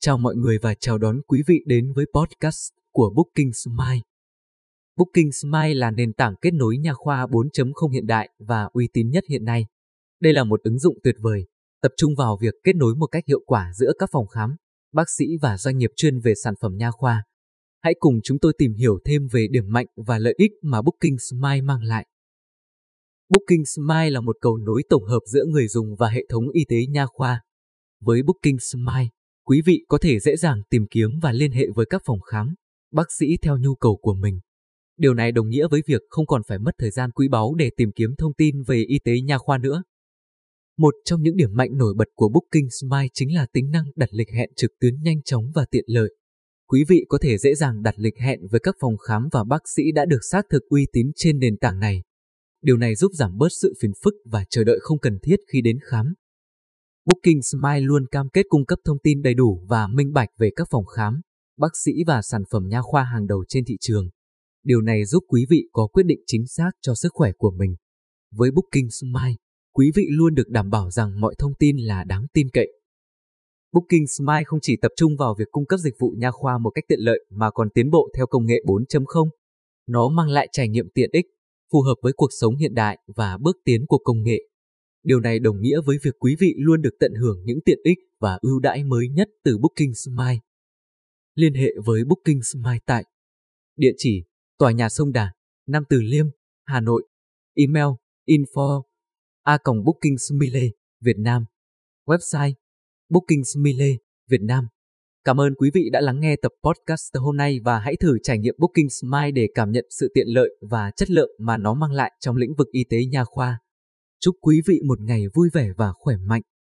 Chào mọi người và chào đón quý vị đến với podcast của Booking Smile. Booking Smile là nền tảng kết nối nha khoa 4.0 hiện đại và uy tín nhất hiện nay. Đây là một ứng dụng tuyệt vời, tập trung vào việc kết nối một cách hiệu quả giữa các phòng khám, bác sĩ và doanh nghiệp chuyên về sản phẩm nha khoa. Hãy cùng chúng tôi tìm hiểu thêm về điểm mạnh và lợi ích mà Booking Smile mang lại. Booking Smile là một cầu nối tổng hợp giữa người dùng và hệ thống y tế nha khoa. Với Booking Smile, quý vị có thể dễ dàng tìm kiếm và liên hệ với các phòng khám, bác sĩ theo nhu cầu của mình. Điều này đồng nghĩa với việc không còn phải mất thời gian quý báu để tìm kiếm thông tin về y tế nha khoa nữa. Một trong những điểm mạnh nổi bật của Booking Smile chính là tính năng đặt lịch hẹn trực tuyến nhanh chóng và tiện lợi. Quý vị có thể dễ dàng đặt lịch hẹn với các phòng khám và bác sĩ đã được xác thực uy tín trên nền tảng này. Điều này giúp giảm bớt sự phiền phức và chờ đợi không cần thiết khi đến khám. Booking Smile luôn cam kết cung cấp thông tin đầy đủ và minh bạch về các phòng khám, bác sĩ và sản phẩm nha khoa hàng đầu trên thị trường. Điều này giúp quý vị có quyết định chính xác cho sức khỏe của mình. Với Booking Smile, quý vị luôn được đảm bảo rằng mọi thông tin là đáng tin cậy. Booking Smile không chỉ tập trung vào việc cung cấp dịch vụ nha khoa một cách tiện lợi mà còn tiến bộ theo công nghệ 4.0. Nó mang lại trải nghiệm tiện ích, phù hợp với cuộc sống hiện đại và bước tiến của công nghệ. Điều này đồng nghĩa với việc quý vị luôn được tận hưởng những tiện ích và ưu đãi mới nhất từ Booking Smile. Liên hệ với Booking Smile tại địa chỉ Toà Nhà Sông Đà, Nam Từ Liêm, Hà Nội. Email info@bookingsmile.vietnam. Website Booking Smile Việt Nam. Cảm ơn quý vị đã lắng nghe tập podcast hôm nay và hãy thử trải nghiệm Booking Smile để cảm nhận sự tiện lợi và chất lượng mà nó mang lại trong lĩnh vực y tế nha khoa. Chúc quý vị một ngày vui vẻ và khỏe mạnh.